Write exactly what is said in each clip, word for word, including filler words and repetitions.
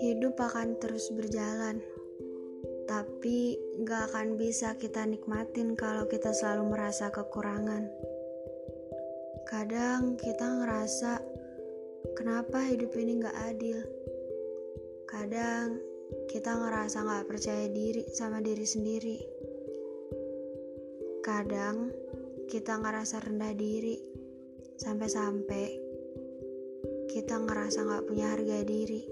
Hidup akan terus berjalan, tapi gak akan bisa kita nikmatin kalau kita selalu merasa kekurangan. Kadang kita ngerasa kenapa hidup ini gak adil. Kadang kita ngerasa gak percaya diri sama diri sendiri. Kadang kita ngerasa rendah diri. Sampai-sampai kita ngerasa gak punya harga diri.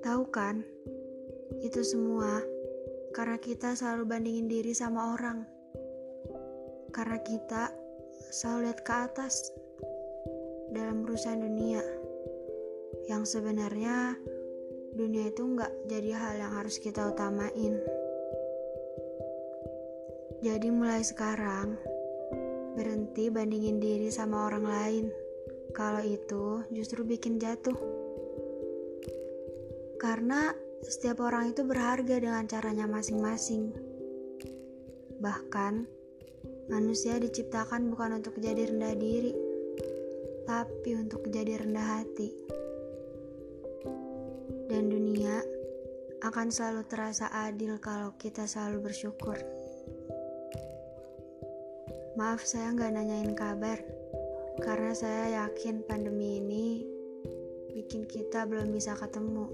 Tahu kan, itu semua karena kita selalu bandingin diri sama orang. Karena kita selalu lihat ke atas dalam urusan dunia. Yang sebenarnya dunia itu gak jadi hal yang harus kita utamain. Jadi mulai sekarang, berhenti bandingin diri sama orang lain. Kalau itu justru bikin jatuh. Karena setiap orang itu berharga dengan caranya masing-masing. Bahkan manusia diciptakan bukan untuk jadi rendah diri, tapi untuk jadi rendah hati. Dan dunia akan selalu terasa adil kalau kita selalu bersyukur. Maaf saya gak nanyain kabar, karena saya yakin pandemi ini bikin kita belum bisa ketemu.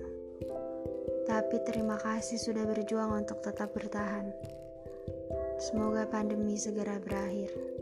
Tapi terima kasih sudah berjuang untuk tetap bertahan. Semoga pandemi segera berakhir.